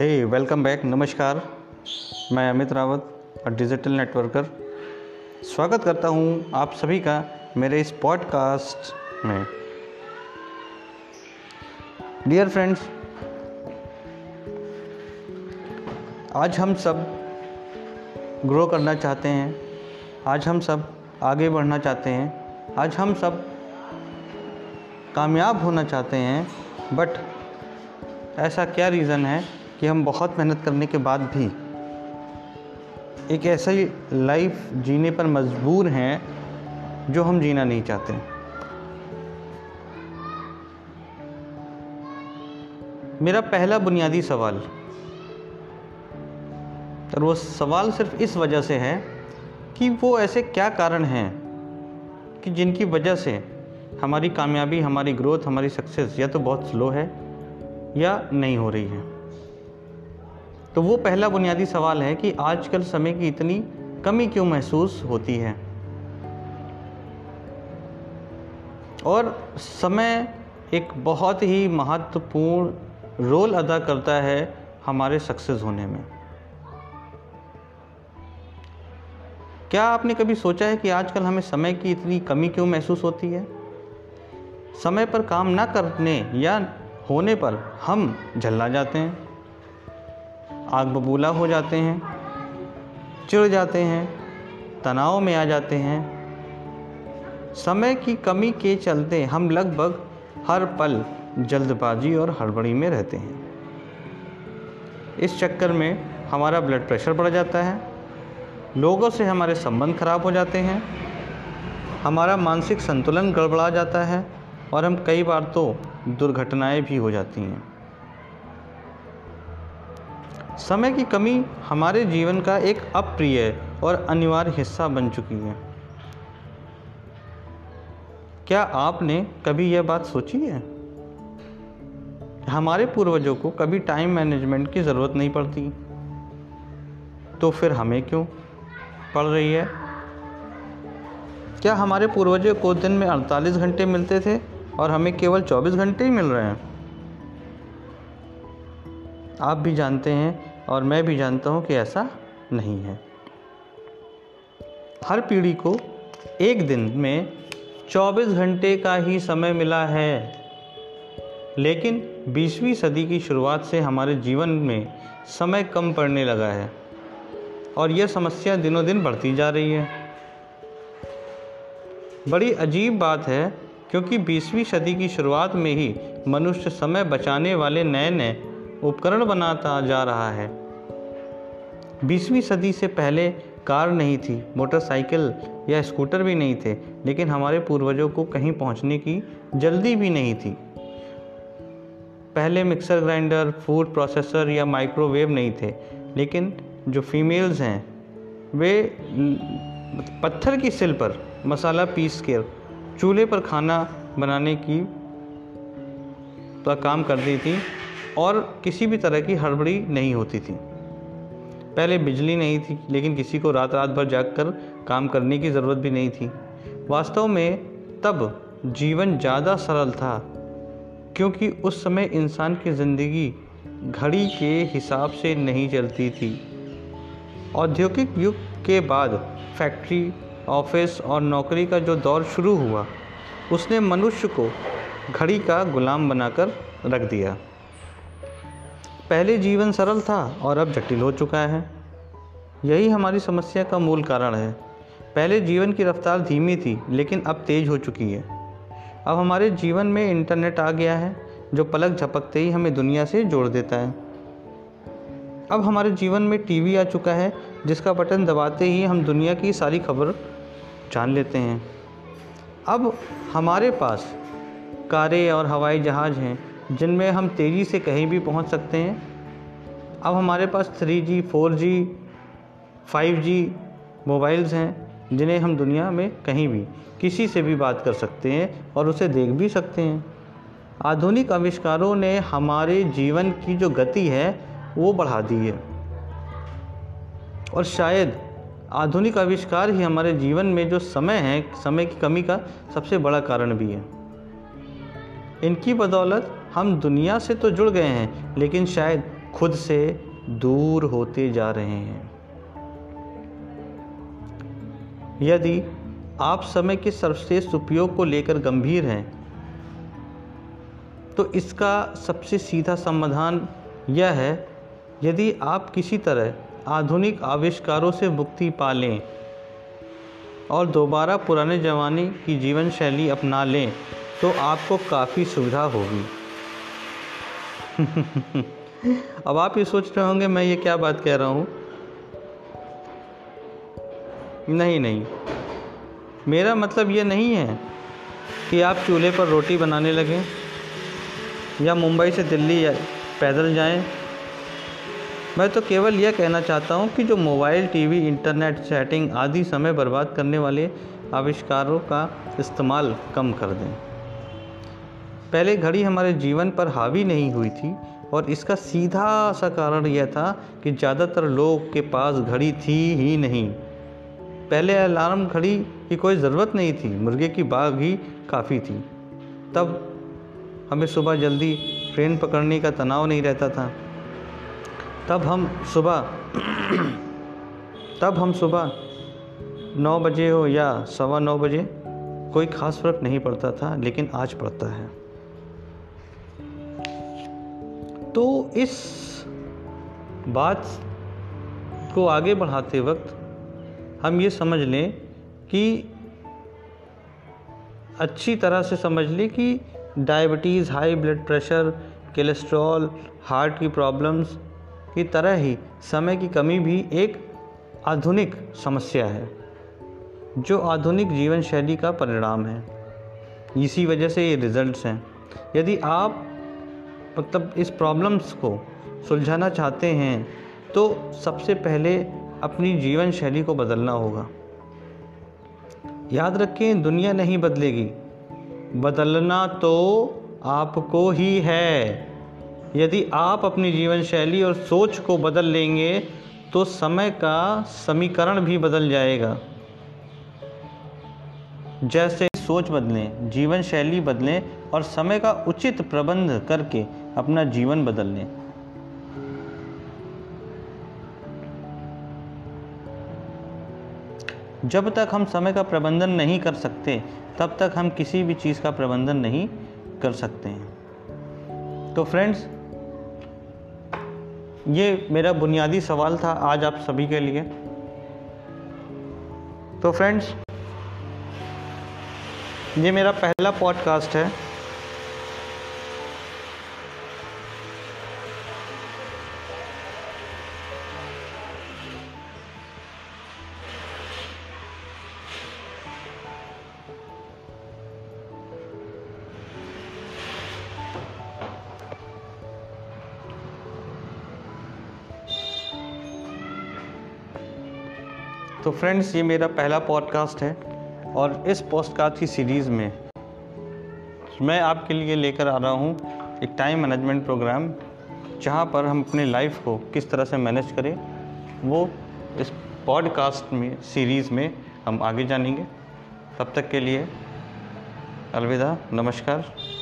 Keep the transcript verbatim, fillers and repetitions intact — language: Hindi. हे वेलकम बैक, नमस्कार। मैं अमित रावत और डिजिटल नेटवर्कर स्वागत करता हूं आप सभी का मेरे इस पॉडकास्ट में। डियर फ्रेंड्स, आज हम सब ग्रो करना चाहते हैं, आज हम सब आगे बढ़ना चाहते हैं, आज हम सब कामयाब होना चाहते हैं। बट ऐसा क्या रीज़न है कि हम बहुत मेहनत करने के बाद भी एक ऐसा ही लाइफ जीने पर मजबूर हैं जो हम जीना नहीं चाहते। मेरा पहला बुनियादी सवाल, और वो सवाल सिर्फ इस वजह से है कि वो ऐसे क्या कारण हैं कि जिनकी वजह से हमारी कामयाबी, हमारी ग्रोथ, हमारी सक्सेस या तो बहुत स्लो है या नहीं हो रही है। तो वो पहला बुनियादी सवाल है कि आजकल समय की इतनी कमी क्यों महसूस होती है। और समय एक बहुत ही महत्वपूर्ण रोल अदा करता है हमारे सक्सेस होने में। क्या आपने कभी सोचा है कि आजकल हमें समय की इतनी कमी क्यों महसूस होती है? समय पर काम ना करने या होने पर हम झल्ला जाते हैं, आग बबूला हो जाते हैं, चिढ़ जाते हैं, तनाव में आ जाते हैं। समय की कमी के चलते हम लगभग हर पल जल्दबाजी और हड़बड़ी में रहते हैं। इस चक्कर में हमारा ब्लड प्रेशर बढ़ जाता है, लोगों से हमारे संबंध खराब हो जाते हैं, हमारा मानसिक संतुलन गड़बड़ा जाता है और हम कई बार तो दुर्घटनाएं भी हो जाती हैं। समय की कमी हमारे जीवन का एक अप्रिय और अनिवार्य हिस्सा बन चुकी है। क्या आपने कभी यह बात सोची है? हमारे पूर्वजों को कभी टाइम मैनेजमेंट की ज़रूरत नहीं पड़ती, तो फिर हमें क्यों पड़ रही है? क्या हमारे पूर्वजों को दिन में अड़तालीस घंटे मिलते थे और हमें केवल चौबीस घंटे ही मिल रहे हैं? आप भी जानते हैं और मैं भी जानता हूं कि ऐसा नहीं है। हर पीढ़ी को एक दिन में चौबीस घंटे का ही समय मिला है, लेकिन बीसवीं सदी की शुरुआत से हमारे जीवन में समय कम पड़ने लगा है और यह समस्या दिनों दिन बढ़ती जा रही है। बड़ी अजीब बात है, क्योंकि बीसवीं सदी की शुरुआत में ही मनुष्य समय बचाने वाले नए नए उपकरण बनाता जा रहा है। बीसवीं सदी से पहले कार नहीं थी, मोटरसाइकिल या स्कूटर भी नहीं थे, लेकिन हमारे पूर्वजों को कहीं पहुंचने की जल्दी भी नहीं थी। पहले मिक्सर ग्राइंडर, फूड प्रोसेसर या माइक्रोवेव नहीं थे, लेकिन जो फीमेल्स हैं वे पत्थर की सिल पर मसाला पीस कर चूल्हे पर खाना बनाने की का काम करती थी और किसी भी तरह की हड़बड़ी नहीं होती थी। पहले बिजली नहीं थी, लेकिन किसी को रात रात भर जागकर काम करने की ज़रूरत भी नहीं थी। वास्तव में तब जीवन ज़्यादा सरल था, क्योंकि उस समय इंसान की ज़िंदगी घड़ी के हिसाब से नहीं चलती थी। औद्योगिक युग के बाद फैक्ट्री, ऑफिस और नौकरी का जो दौर शुरू हुआ, उसने मनुष्य को घड़ी का गुलाम बनाकर रख दिया। पहले जीवन सरल था और अब जटिल हो चुका है। यही हमारी समस्या का मूल कारण है। पहले जीवन की रफ्तार धीमी थी, लेकिन अब तेज़ हो चुकी है। अब हमारे जीवन में इंटरनेट आ गया है, जो पलक झपकते ही हमें दुनिया से जोड़ देता है। अब हमारे जीवन में टीवी आ चुका है, जिसका बटन दबाते ही हम दुनिया की सारी खबर जान लेते हैं। अब हमारे पास कारें और हवाई जहाज़ हैं, जिनमें हम तेज़ी से कहीं भी पहुंच सकते हैं। अब हमारे पास three G, four G, five G mobiles हैं, जिन्हें हम दुनिया में कहीं भी किसी से भी बात कर सकते हैं और उसे देख भी सकते हैं। आधुनिक आविष्कारों ने हमारे जीवन की जो गति है वो बढ़ा दी है, और शायद आधुनिक आविष्कार ही हमारे जीवन में जो समय है, समय की कमी का सबसे बड़ा कारण भी है। इनकी बदौलत हम दुनिया से तो जुड़ गए हैं, लेकिन शायद खुद से दूर होते जा रहे हैं। यदि आप समय के सर्वश्रेष्ठ उपयोग को लेकर गंभीर हैं तो इसका सबसे सीधा समाधान यह है, यदि आप किसी तरह आधुनिक आविष्कारों से मुक्ति पा लें और दोबारा पुराने ज़माने की जीवन शैली अपना लें तो आपको काफ़ी सुविधा होगी। अब आप ये सोच रहे होंगे मैं ये क्या बात कह रहा हूँ। नहीं नहीं, मेरा मतलब ये नहीं है कि आप चूल्हे पर रोटी बनाने लगें या मुंबई से दिल्ली पैदल जाएं। मैं तो केवल यह कहना चाहता हूँ कि जो मोबाइल, टीवी, इंटरनेट, चैटिंग आदि समय बर्बाद करने वाले आविष्कारों का इस्तेमाल कम कर दें। पहले घड़ी हमारे जीवन पर हावी नहीं हुई थी और इसका सीधा सा कारण यह था कि ज़्यादातर लोग के पास घड़ी थी ही नहीं। पहले अलार्म घड़ी की कोई ज़रूरत नहीं थी, मुर्गे की बाग ही काफ़ी थी। तब हमें सुबह जल्दी ट्रेन पकड़ने का तनाव नहीं रहता था। तब हम सुबह तब हम सुबह नौ बजे हो या सवा नौ बजे, कोई ख़ास फ़र्क नहीं पड़ता था, लेकिन आज पड़ता है। तो इस बात को आगे बढ़ाते वक्त हम ये समझ लें कि अच्छी तरह से समझ लें कि diabetes, high blood pressure, cholesterol, heart की प्रॉब्लम्स की तरह ही समय की कमी भी एक आधुनिक समस्या है जो आधुनिक जीवन शैली का परिणाम है। इसी वजह से ये रिजल्ट्स हैं। यदि आप मतलब इस प्रॉब्लम्स को सुलझाना चाहते हैं तो सबसे पहले अपनी जीवन शैली को बदलना होगा। याद रखें, दुनिया नहीं बदलेगी, बदलना तो आपको ही है। यदि आप अपनी जीवन शैली और सोच को बदल लेंगे तो समय का समीकरण भी बदल जाएगा। जैसे सोच बदलें, जीवन शैली बदलें और समय का उचित प्रबंध करके अपना जीवन बदल लें। जब तक हम समय का प्रबंधन नहीं कर सकते तब तक हम किसी भी चीज़ का प्रबंधन नहीं कर सकते हैं। तो फ्रेंड्स, ये मेरा बुनियादी सवाल था आज आप सभी के लिए। तो फ्रेंड्स, ये मेरा पहला पॉडकास्ट है। तो फ्रेंड्स, ये मेरा पहला पॉडकास्ट है और इस पॉडकास्ट की सीरीज़ में मैं आपके लिए लेकर आ रहा हूँ एक टाइम मैनेजमेंट प्रोग्राम, जहाँ पर हम अपने लाइफ को किस तरह से मैनेज करें वो इस पॉडकास्ट में सीरीज़ में हम आगे जानेंगे। तब तक के लिए अलविदा, नमस्कार।